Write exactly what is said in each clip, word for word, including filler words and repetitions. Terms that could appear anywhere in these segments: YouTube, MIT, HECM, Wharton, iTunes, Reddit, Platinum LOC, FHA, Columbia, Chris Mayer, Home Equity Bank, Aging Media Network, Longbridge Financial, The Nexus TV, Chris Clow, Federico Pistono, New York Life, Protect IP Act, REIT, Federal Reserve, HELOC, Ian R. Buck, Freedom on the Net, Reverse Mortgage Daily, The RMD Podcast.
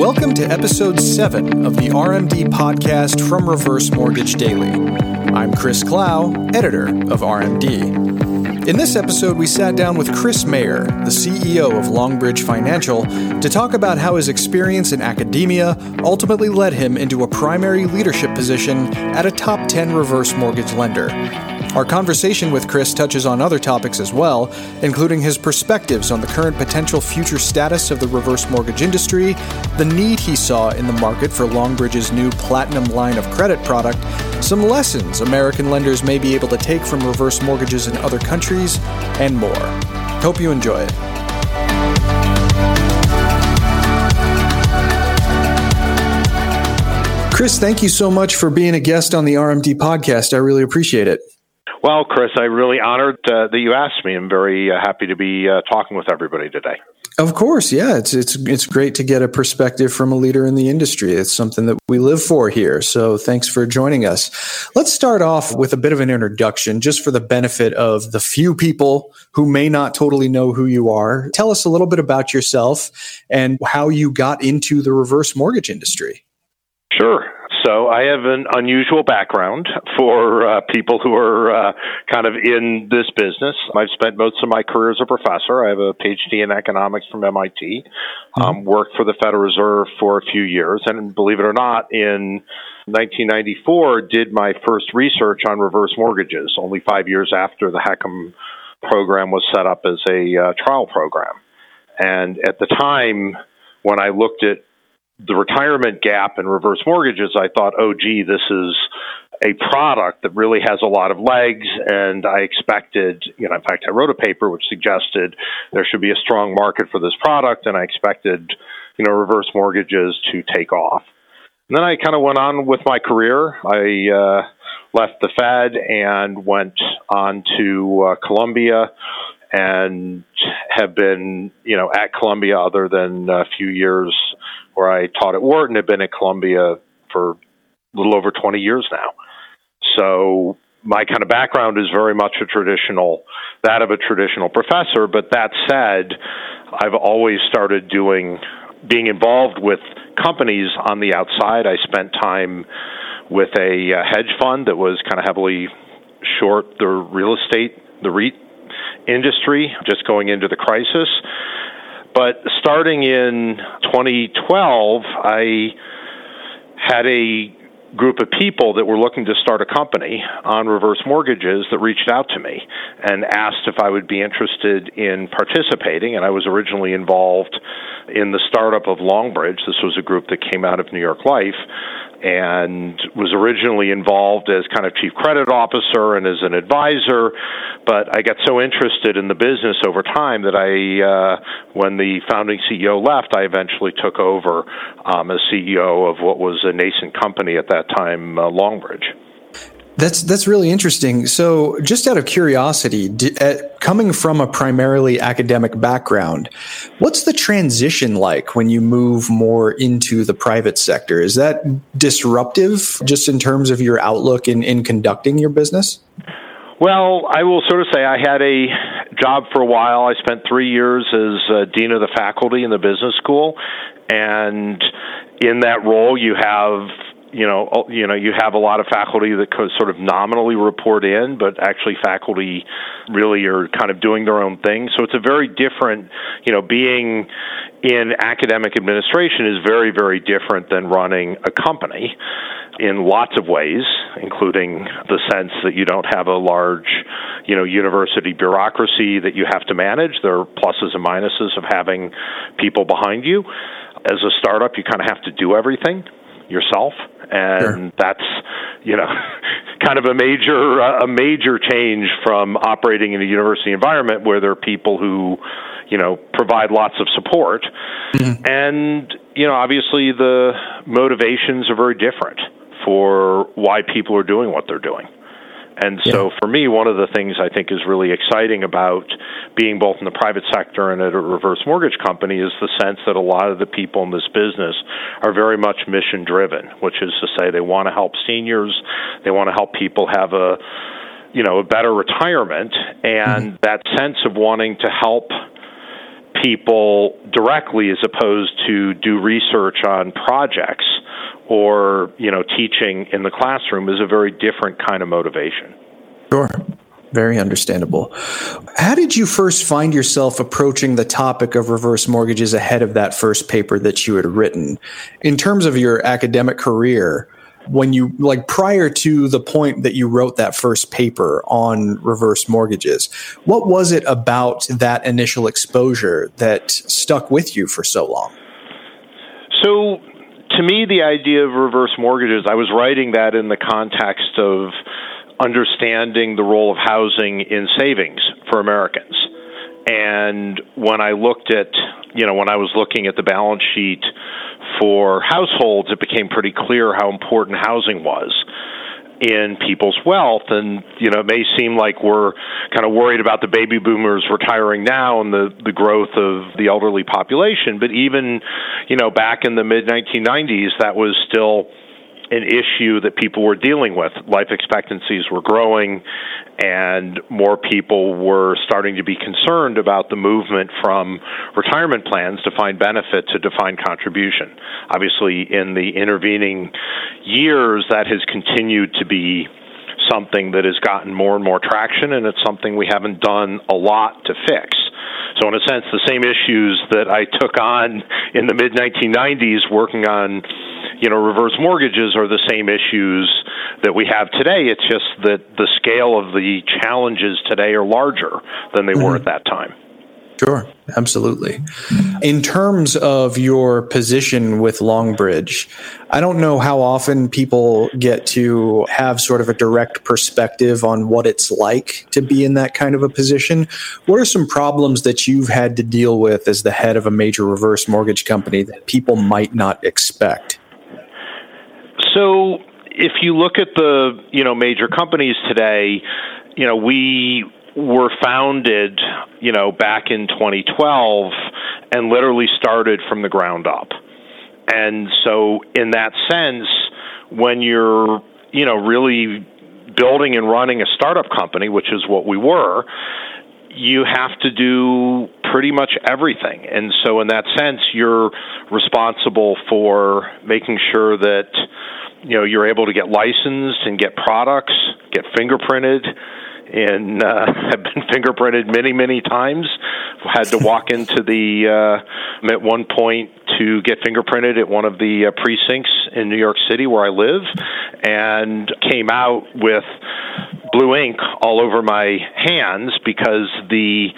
Welcome to Episode seven of the R M D podcast from Reverse Mortgage Daily. I'm Chris Clow, editor of R M D. In this episode, we sat down with Chris Mayer, the C E O of Longbridge Financial, to talk about how his experience in academia ultimately led him into a primary leadership position at a top ten reverse mortgage lender. Our conversation with Chris touches on other topics as well, including his perspectives on the current potential future status of the reverse mortgage industry, the need he saw in the market for Longbridge's new Platinum line of credit product, some lessons American lenders may be able to take from reverse mortgages in other countries, and more. Hope you enjoy it. Chris, thank you so much for being a guest on the R M D podcast. I really appreciate it. Well, Chris, I'm really honored uh, that you asked me. I'm very uh, happy to be uh, talking with everybody today. Of course, yeah. It's it's it's great to get a perspective from a leader in the industry. It's something that we live for here. So thanks for joining us. Let's start off with a bit of an introduction, just for the benefit of the few people who may not totally know who you are. Tell us a little bit about yourself and how you got into the reverse mortgage industry. Sure. So I have an unusual background for uh, people who are uh, kind of in this business. I've spent most of my career as a professor. I have a P H D in economics from M I T, um, worked for the Federal Reserve for a few years, and believe it or not, in nineteen ninety-four, did my first research on reverse mortgages, only five years after the H E C M program was set up as a uh, trial program. And at the time, when I looked at the retirement gap in reverse mortgages, I thought, oh, gee, this is a product that really has a lot of legs. And I expected, you know, in fact, I wrote a paper which suggested there should be a strong market for this product. And I expected, you know, reverse mortgages to take off. And then I kind of went on with my career. I uh, left the Fed and went on to uh, Columbia, and have been, you know, at Columbia, other than a few years where I taught at Wharton, have been at Columbia for a little over twenty years now. So my kind of background is very much a traditional, that of a traditional professor. But that said, I've always started doing, being involved with companies on the outside. I spent time with a hedge fund that was kind of heavily short the real estate, the REIT industry, just going into the crisis. But starting in twenty twelve, I had a group of people that were looking to start a company on reverse mortgages that reached out to me and asked if I would be interested in participating. And I was originally involved in the startup of Longbridge. This was a group that came out of New York Life and was originally involved as kind of chief credit officer and as an advisor. But I got so interested in the business over time that I, uh, when the founding C E O left, I eventually took over um, as C E O of what was a nascent company at that time, uh, Longbridge. That's that's really interesting. So just out of curiosity, d- at, coming from a primarily academic background, what's the transition like when you move more into the private sector? Is that disruptive just in terms of your outlook in, in conducting your business? Well, I will sort of say I had a job for a while. I spent three years as uh, dean of the faculty in the business school. And in that role, you have You know, you know, you have a lot of faculty that sort of nominally report in, but actually faculty really are kind of doing their own thing. So it's a very different, you know, being in academic administration is very, very different than running a company in lots of ways, including the sense that you don't have a large, you know, university bureaucracy that you have to manage. There are pluses and minuses of having people behind you. As a startup, you kind of have to do everything yourself, and sure. That's, you know, kind of a major uh, a major change from operating in a university environment where there are people who, you know, provide lots of support. Mm-hmm. And, you know, obviously the motivations are very different for why people are doing what they're doing. And so yeah. For me, one of the things I think is really exciting about being both in the private sector and at a reverse mortgage company is the sense that a lot of the people in this business are very much mission-driven, which is to say they want to help seniors, they want to help people have a, you know, a better retirement, and mm-hmm. that sense of wanting to help people directly as opposed to do research on projects or, you know, teaching in the classroom is a very different kind of motivation. Sure. Very understandable. How did you first find yourself approaching the topic of reverse mortgages ahead of that first paper that you had written? In terms of your academic career, when you, like, prior to the point that you wrote that first paper on reverse mortgages, what was it about that initial exposure that stuck with you for so long? So, to me, the idea of reverse mortgages, I was writing that in the context of understanding the role of housing in savings for Americans. And when I looked at, you know, when I was looking at the balance sheet for households, it became pretty clear how important housing was in people's wealth. And, you know, it may seem like we're kind of worried about the baby boomers retiring now and the, the growth of the elderly population. But even, you know, back in the mid nineteen nineties, that was still an issue that people were dealing with. Life expectancies were growing, and more people were starting to be concerned about the movement from retirement plans, defined benefit to defined contribution. Obviously, in the intervening years, that has continued to be something that has gotten more and more traction, and it's something we haven't done a lot to fix. So in a sense, the same issues that I took on in the mid nineteen nineties working on, you know, reverse mortgages are the same issues that we have today. It's just that the scale of the challenges today are larger than they mm-hmm. were at that time. Sure, absolutely. In terms of your position with Longbridge, I don't know how often people get to have sort of a direct perspective on what it's like to be in that kind of a position. What are some problems that you've had to deal with as the head of a major reverse mortgage company that people might not expect? So if you look at the, you know, major companies today, you know, we were founded, you know, back in twenty twelve and literally started from the ground up. And so in that sense, when you're, you know, really building and running a startup company, which is what we were, you have to do pretty much everything. And so in that sense, you're responsible for making sure that, you know, you're able to get licensed and get products, get fingerprinted. And uh, have been fingerprinted many, many times. Had to walk into the, uh, at one point to get fingerprinted at one of the uh, precincts in New York City where I live, and came out with blue ink all over my hands because the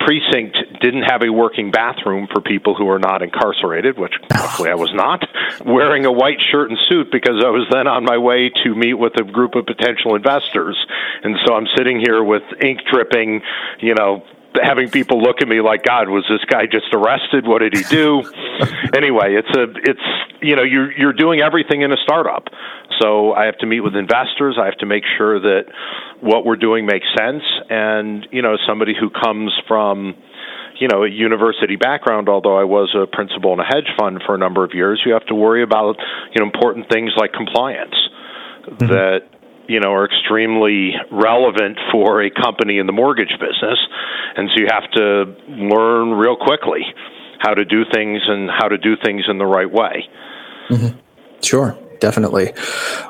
precinct didn't have a working bathroom for people who are not incarcerated, which luckily I was not, wearing a white shirt and suit because I was then on my way to meet with a group of potential investors. And so I'm sitting here with ink dripping, you know, having people look at me like, God, was this guy just arrested? What did he do? Anyway, it's a, it's, you know, you're, you're doing everything in a startup. So I have to meet with investors. I have to make sure that what we're doing makes sense. And, you know, somebody who comes from, you know, a university background, although I was a principal in a hedge fund for a number of years, you have to worry about, you know, important things like compliance mm-hmm. that, you know, are extremely relevant for a company in the mortgage business. And so you have to learn real quickly how to do things and how to do things in the right way. Mm-hmm. Sure. Definitely.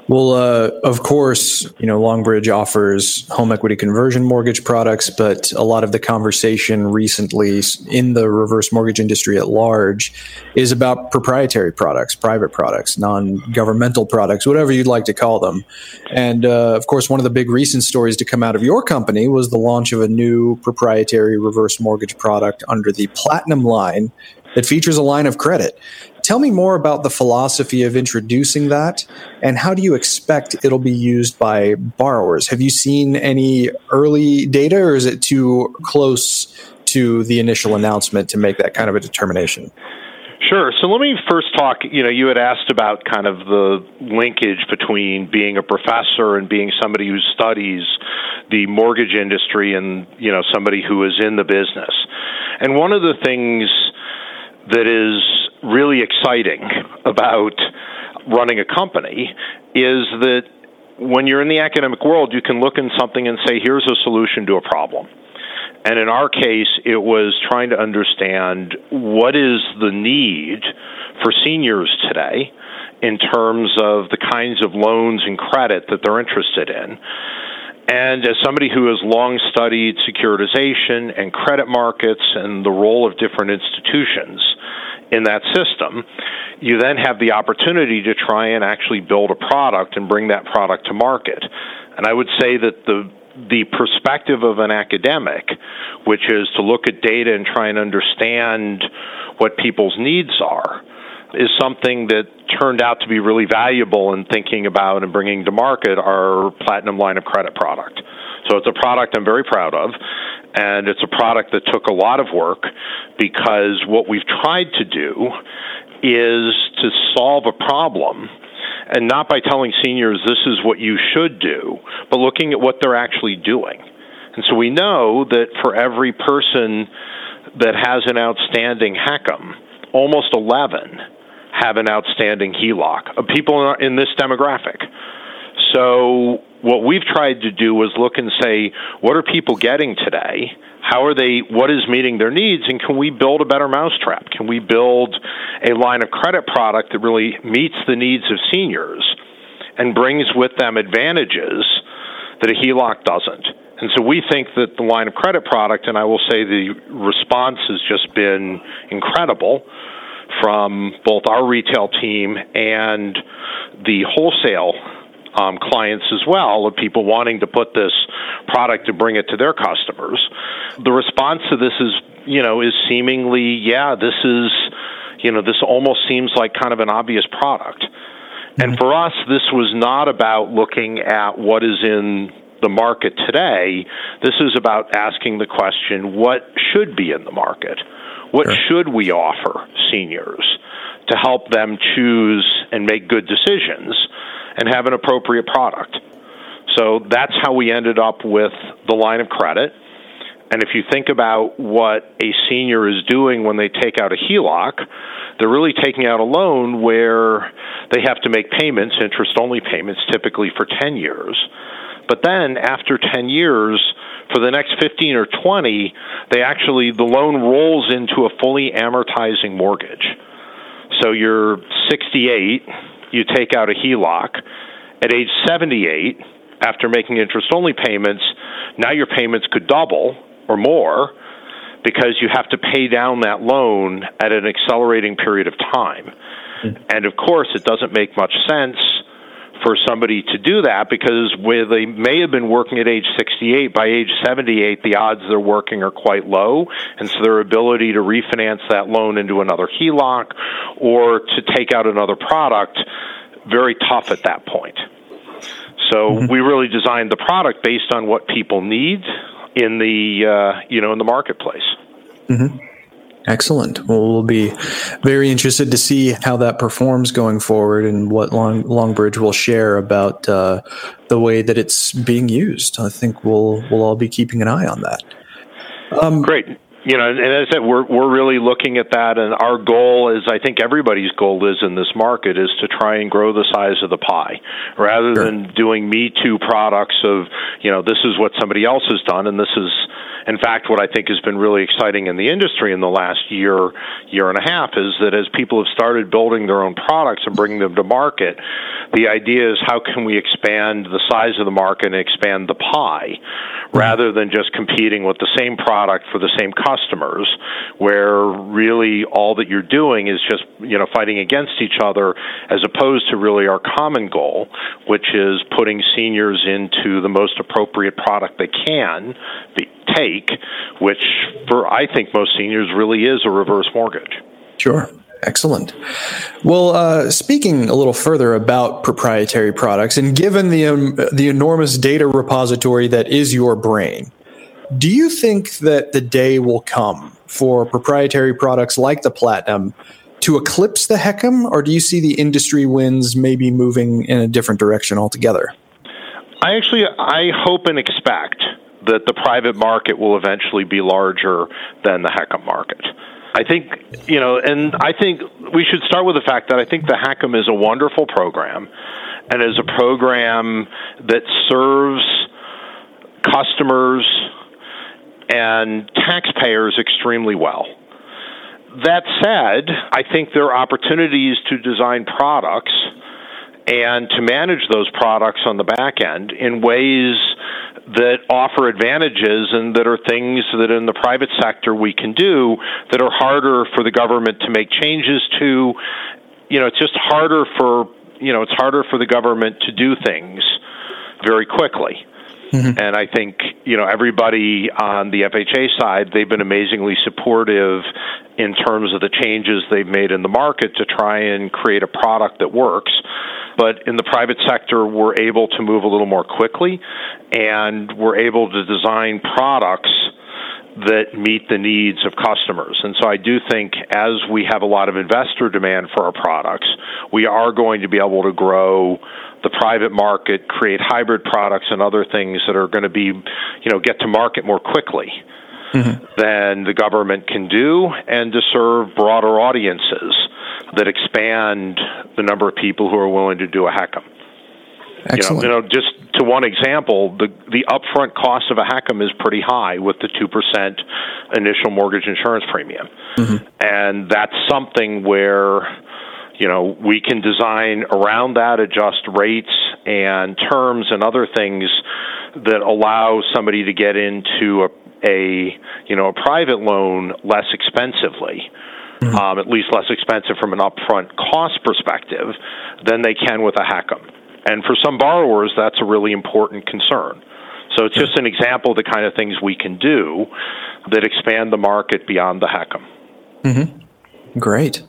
Well, uh, of course, you know, Longbridge offers home equity conversion mortgage products, but a lot of the conversation recently in the reverse mortgage industry at large is about proprietary products, private products, non-governmental products, whatever you'd like to call them. And uh, of course, one of the big recent stories to come out of your company was the launch of a new proprietary reverse mortgage product under the Platinum line that features a line of credit. Tell me more about the philosophy of introducing that, and how do you expect it'll be used by borrowers? Have you seen any early data, or is it too close to the initial announcement to make that kind of a determination? Sure. So let me first talk, you know, you had asked about kind of the linkage between being a professor and being somebody who studies the mortgage industry and, you know, somebody who is in the business. And one of the things that is really exciting about running a company is that when you're in the academic world, you can look in something and say, here's a solution to a problem. And in our case, it was trying to understand what is the need for seniors today in terms of the kinds of loans and credit that they're interested in. And as somebody who has long studied securitization and credit markets and the role of different institutions in that system, you then have the opportunity to try and actually build a product and bring that product to market. And I would say that the the perspective of an academic, which is to look at data and try and understand what people's needs are, is something that turned out to be really valuable in thinking about and bringing to market our Platinum line of credit product. So it's a product I'm very proud of, and it's a product that took a lot of work, because what we've tried to do is to solve a problem, and not by telling seniors this is what you should do, but looking at what they're actually doing. And so we know that for every person that has an outstanding H E C M, almost eleven have an outstanding H E L O C of people in this demographic. So what we've tried to do is look and say, what are people getting today? How are they, what is meeting their needs? And can we build a better mousetrap? Can we build a line of credit product that really meets the needs of seniors and brings with them advantages that a H E L O C doesn't? And so we think that the line of credit product, and I will say the response has just been incredible from both our retail team and the wholesale um, clients as well, of people wanting to put this product to bring it to their customers. The response to this is, you know, is seemingly, yeah, this is, you know, this almost seems like kind of an obvious product. And for us, this was not about looking at what is in the market today. This is about asking the question, what should be in the market? What sure. should we offer seniors to help them choose and make good decisions and have an appropriate product? So that's how we ended up with the line of credit. And if you think about what a senior is doing when they take out a H E L O C, they're really taking out a loan where they have to make payments, interest-only payments, typically for ten years. But then after ten years, for the next fifteen or twenty, they actually, the loan rolls into a fully amortizing mortgage. So you're sixty-eight, you take out a H E L O C. At age seventy-eight, after making interest-only payments, now your payments could double or more, because you have to pay down that loan at an accelerating period of time. Mm-hmm. And of course, it doesn't make much sense for somebody to do that, because where they may have been working at age sixty-eight, by age seventy-eight, the odds they're working are quite low, and so their ability to refinance that loan into another H E L O C or to take out another product, very tough at that point. So mm-hmm. we really designed the product based on what people need in the, uh, you know, in the marketplace. Mm-hmm. Excellent. Well, we'll be very interested to see how that performs going forward and what Long, Longbridge will share about uh, the way that it's being used. I think we'll we'll all be keeping an eye on that. Um, Great. You know, and as I said, we're we're really looking at that, and our goal is, I think everybody's goal is in this market, is to try and grow the size of the pie, rather sure. than doing me too products of, you know, this is what somebody else has done, and this is, in fact, what I think has been really exciting in the industry in the last year, year and a half, is that as people have started building their own products and bringing them to market, the idea is how can we expand the size of the market and expand the pie, rather than just competing with the same product for the same customers, where really all that you're doing is just, you know, fighting against each other, as opposed to really our common goal, which is putting seniors into the most appropriate product they can be, take, which for, I think, most seniors really is a reverse mortgage. Sure. Excellent. Well, uh, speaking a little further about proprietary products, and given the um, the enormous data repository that is your brain, do you think that the day will come for proprietary products like the Platinum to eclipse the H E C M, or do you see the industry wins maybe moving in a different direction altogether? I actually, I hope and expect that the private market will eventually be larger than the H E C M market. I think, you know, and I think we should start with the fact that I think the H E C M is a wonderful program, and is a program that serves customers and taxpayers extremely well. That said, I think there are opportunities to design products and to manage those products on the back end in ways that offer advantages and that are things that in the private sector we can do that are harder for the government to make changes to. You know, it's just harder for, you know, it's harder for the government to do things very quickly. Mm-hmm. And I think, you know, everybody on the F H A side, they've been amazingly supportive in terms of the changes they've made in the market to try and create a product that works. But in the private sector, we're able to move a little more quickly, and we're able to design products that meet the needs of customers. And so I do think as we have a lot of investor demand for our products, we are going to be able to grow the private market, create hybrid products and other things that are going to be, you know, get to market more quickly mm-hmm. than the government can do, and to serve broader audiences that expand the number of people who are willing to do a H E C M. Excellent. You know, you know, just to one example, the the upfront cost of a H E C M is pretty high with the two percent initial mortgage insurance premium. Mm-hmm. And that's something where, you know, we can design around that, adjust rates and terms and other things that allow somebody to get into a, a you know, a private loan less expensively. Mm-hmm. Um, at least less expensive from an upfront cost perspective than they can with a H E C M. And for some borrowers, that's a really important concern. So it's just an example of the kind of things we can do that expand the market beyond the H E C M. Mm-hmm. Great.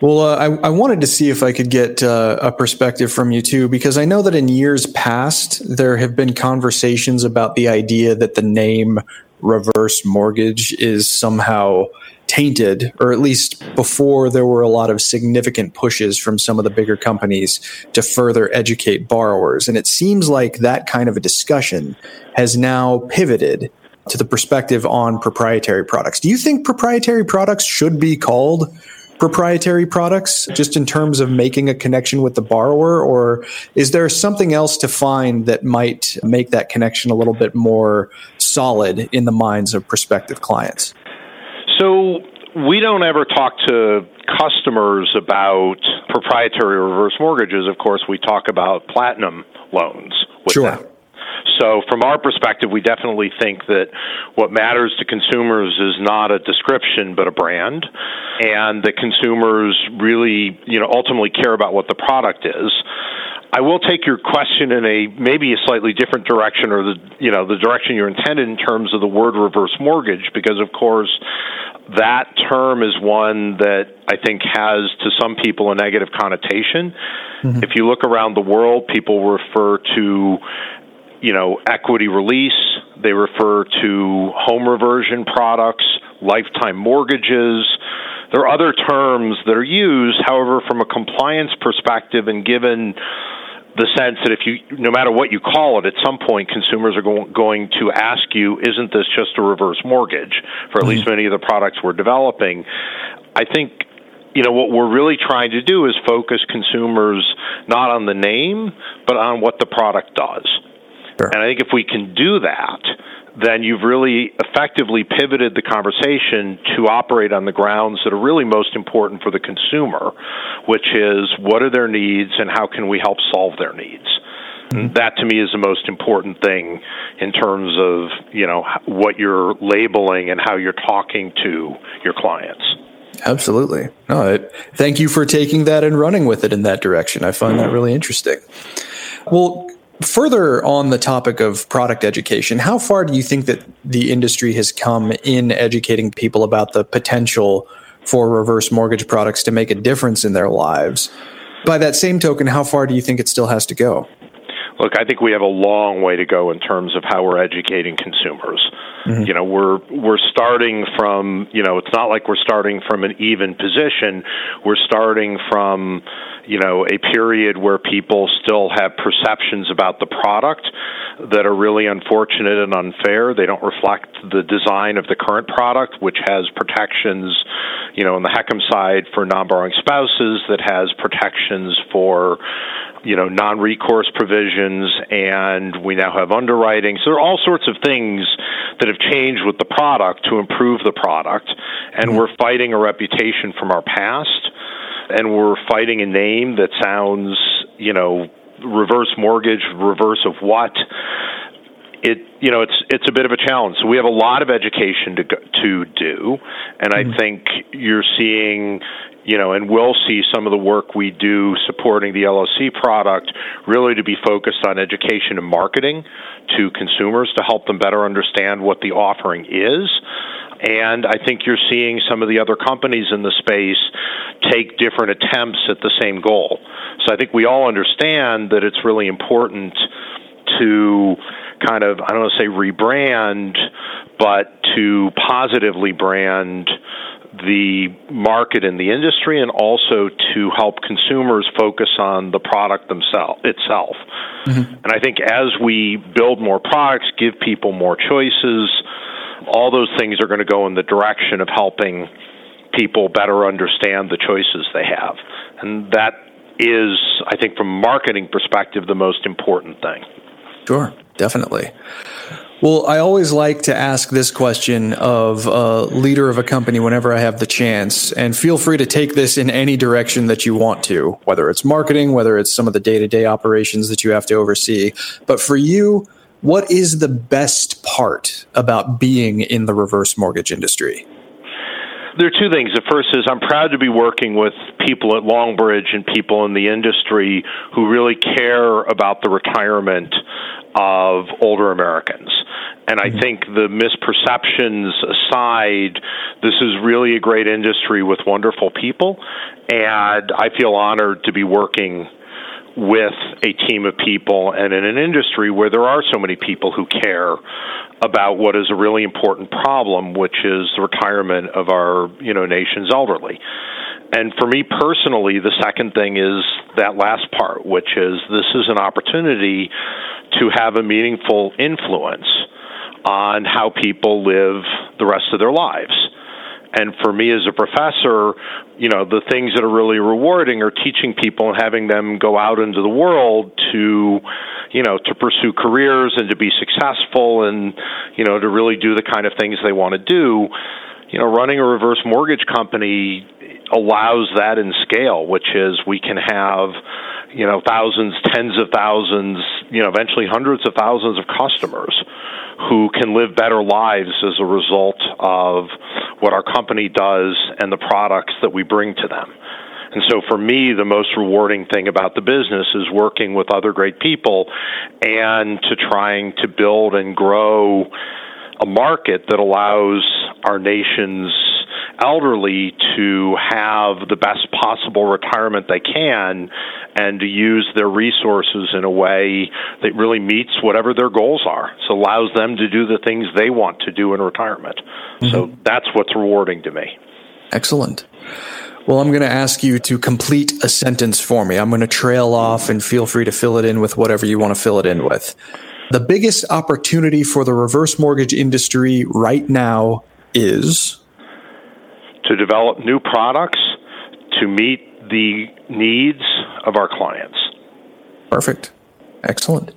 Well, uh, I, I wanted to see if I could get uh, a perspective from you too, because I know that in years past, there have been conversations about the idea that the name Reverse Mortgage is somehow tainted, or at least before there were a lot of significant pushes from some of the bigger companies to further educate borrowers. And it seems like that kind of a discussion has now pivoted to the perspective on proprietary products. Do you think proprietary products should be called proprietary products just in terms of making a connection with the borrower? Or is there something else to find that might make that connection a little bit more solid in the minds of prospective clients? So we don't ever talk to customers about proprietary reverse mortgages. Of course, we talk about platinum loans with sure. them. So from our perspective, we definitely think that what matters to consumers is not a description, but a brand, and that consumers really, you know, ultimately care about what the product is. I will take your question in a maybe a slightly different direction, or the you know the direction you're intended in terms of the word reverse mortgage, because of course that term is one that I think has to some people a negative connotation. Mm-hmm. If you look around the world, people refer to you know equity release, they refer to home reversion products, lifetime mortgages. There are other terms that are used. However, from a compliance perspective, and given the sense that if you, no matter what you call it, at some point consumers are go- going to ask you, isn't this just a reverse mortgage for at mm-hmm. least many of the products we're developing? I think, you know, what we're really trying to do is focus consumers not on the name, but on what the product does. Sure. And I think if we can do that, then you've really effectively pivoted the conversation to operate on the grounds that are really most important for the consumer, which is what are their needs and how can we help solve their needs? Mm-hmm. That to me is the most important thing in terms of, you know, what you're labeling and how you're talking to your clients. Absolutely. All right. Thank you for taking that and running with it in that direction. I find mm-hmm. that really interesting. Well, further on the topic of product education, how far do you think that the industry has come in educating people about the potential for reverse mortgage products to make a difference in their lives? By that same token, how far do you think it still has to go? Look, I think we have a long way to go in terms of how we're educating consumers. Mm-hmm. You know, we're we're starting from, you know, it's not like we're starting from an even position. We're starting from, you know, a period where people still have perceptions about the product that are really unfortunate and unfair. They don't reflect the design of the current product, which has protections, you know, on the H E C M side for non-borrowing spouses that has protections for, you know, non-recourse provisions, and we now have underwriting. So there are all sorts of things that have changed with the product to improve the product, and mm-hmm. we're fighting a reputation from our past, and we're fighting a name that sounds, you know, reverse mortgage, reverse of what? It, you know, it's it's a bit of a challenge. So we have a lot of education to go, to do, and mm-hmm. I think you're seeing, you know, and we'll see some of the work we do supporting the L O C product really to be focused on education and marketing to consumers to help them better understand what the offering is. And I think you're seeing some of the other companies in the space take different attempts at the same goal. So I think we all understand that it's really important to kind of, I don't want to say rebrand, but to positively brand the market and the industry, and also to help consumers focus on the product themselves itself. Mm-hmm. And I think as we build more products, give people more choices, all those things are going to go in the direction of helping people better understand the choices they have. And that is, I think, from a marketing perspective, the most important thing. Sure, definitely. Well, I always like to ask this question of a leader of a company whenever I have the chance, and feel free to take this in any direction that you want to, whether it's marketing, whether it's some of the day-to-day operations that you have to oversee. But for you, what is the best part about being in the reverse mortgage industry? There are two things. The first is I'm proud to be working with people at Longbridge and people in the industry who really care about the retirement of older Americans. And I think the misperceptions aside, this is really a great industry with wonderful people, and I feel honored to be working with a team of people and in an industry where there are so many people who care about what is a really important problem, which is the retirement of our, you know, nation's elderly. And for me personally, the second thing is that last part, which is this is an opportunity to have a meaningful influence on how people live the rest of their lives. And for me as a professor, you know, the things that are really rewarding are teaching people and having them go out into the world to, you know, to pursue careers and to be successful and, you know, to really do the kind of things they want to do. You know, running a reverse mortgage company allows that in scale, which is we can have, you know, thousands, tens of thousands, you know, eventually hundreds of thousands of customers who can live better lives as a result of what our company does and the products that we bring to them. And so for me, the most rewarding thing about the business is working with other great people and to trying to build and grow a market that allows our nation's elderly to have the best possible retirement they can and to use their resources in a way that really meets whatever their goals are. So allows them to do the things they want to do in retirement. Mm-hmm. So that's what's rewarding to me. Excellent. Well, I'm going to ask you to complete a sentence for me. I'm going to trail off and feel free to fill it in with whatever you want to fill it in with. The biggest opportunity for the reverse mortgage industry right now is to develop new products to meet the needs of our clients. Perfect. Excellent.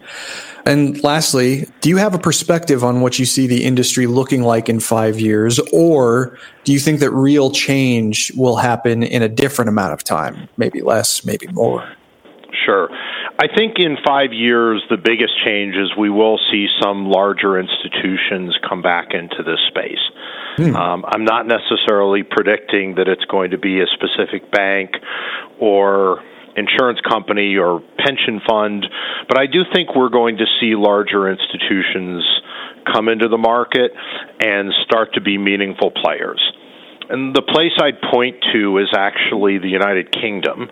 And lastly, do you have a perspective on what you see the industry looking like in five years, or do you think that real change will happen in a different amount of time? Maybe less, maybe more. Sure. I think in five years, the biggest change is we will see some larger institutions come back into this space. Hmm. Um, I'm not necessarily predicting that it's going to be a specific bank or insurance company or pension fund, but I do think we're going to see larger institutions come into the market and start to be meaningful players. And the place I'd point to is actually the United Kingdom,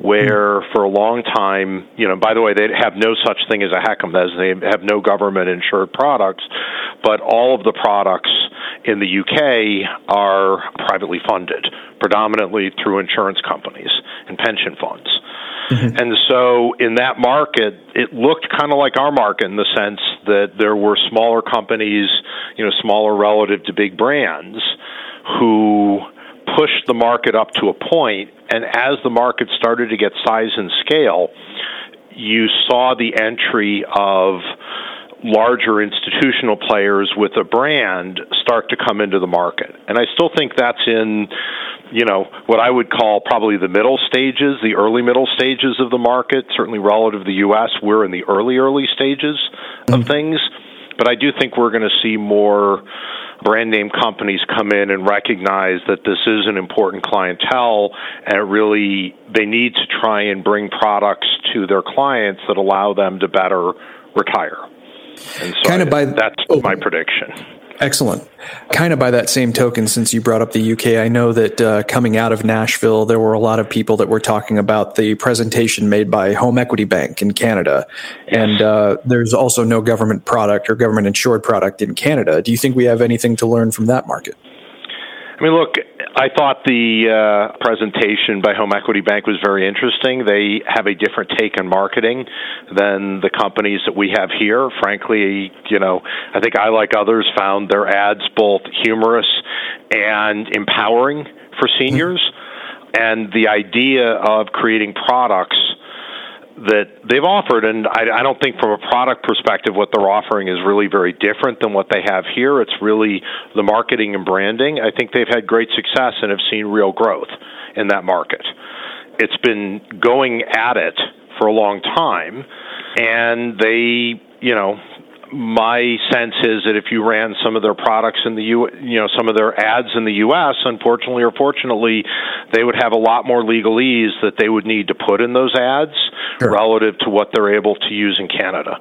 where for a long time, you know, by the way, they have no such thing as a H E C M, as they have no government-insured products, but all of the products in the U K are privately funded, predominantly through insurance companies and pension funds. Mm-hmm. And so in that market, it looked kind of like our market in the sense that there were smaller companies, you know, smaller relative to big brands, who pushed the market up to a point, and as the market started to get size and scale, you saw the entry of larger institutional players with a brand start to come into the market. And I still think that's in, you know, what I would call probably the middle stages, the early middle stages of the market. Certainly relative to the U S, we're in the early, early stages of things. But I do think we're going to see more brand name companies come in and recognize that this is an important clientele, and it really, they need to try and bring products to their clients that allow them to better retire. And so kind of by, that's oh, my prediction. Excellent. Kind of by that same token, since you brought up the U K, I know that uh, coming out of Nashville, there were a lot of people that were talking about the presentation made by Home Equity Bank in Canada. Yes. And uh, there's also no government product or government insured product in Canada. Do you think we have anything to learn from that market? I mean, look, I thought the uh, presentation by Home Equity Bank was very interesting. They have a different take on marketing than the companies that we have here. Frankly, you know, I think I, like others, found their ads both humorous and empowering for seniors. And the idea of creating products that they've offered, and I, I don't think from a product perspective what they're offering is really very different than what they have here. It's really the marketing and branding. I think they've had great success and have seen real growth in that market. It's been going at it for a long time, and they, you know, my sense is that if you ran some of their products in the U, you know, some of their ads in the U S, unfortunately or fortunately, they would have a lot more legalese that they would need to put in those ads. Sure. Relative to what they're able to use in Canada.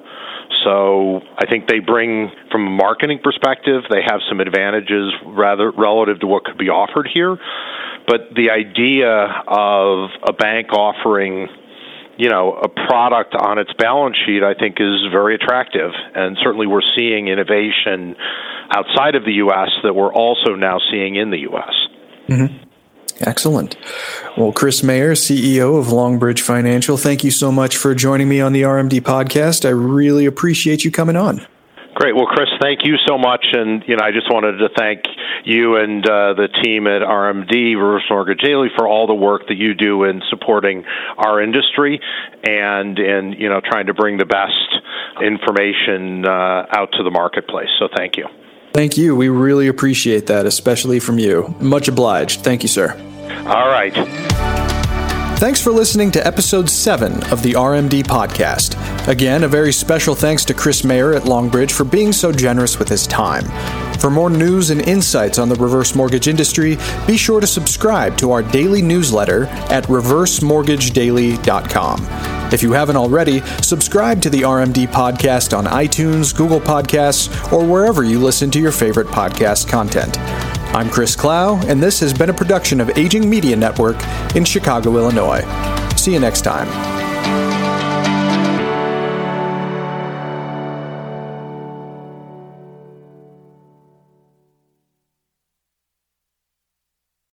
So I think they bring, from a marketing perspective, they have some advantages rather relative to what could be offered here. But the idea of a bank offering, you know, a product on its balance sheet, I think, is very attractive. And certainly we're seeing innovation outside of the U S that we're also now seeing in the U S. Mm-hmm. Excellent. Well, Chris Mayer, C E O of Longbridge Financial, thank you so much for joining me on the R M D podcast. I really appreciate you coming on. Great. Well, Chris, thank you so much. And, you know, I just wanted to thank you and uh, the team at R M D, Reverse Mortgage Daily, for all the work that you do in supporting our industry and in, you know, trying to bring the best information uh, out to the marketplace. So thank you. Thank you. We really appreciate that, especially from you. Much obliged. Thank you, sir. All right. Thanks for listening to episode seven of the R M D podcast. Again, a very special thanks to Chris Mayer at Longbridge for being so generous with his time. For more news and insights on the reverse mortgage industry, be sure to subscribe to our daily newsletter at reverse mortgage daily dot com. If you haven't already, subscribe to the R M D podcast on iTunes, Google Podcasts, or wherever you listen to your favorite podcast content. I'm Chris Clow, and this has been a production of Aging Media Network in Chicago, Illinois. See you next time.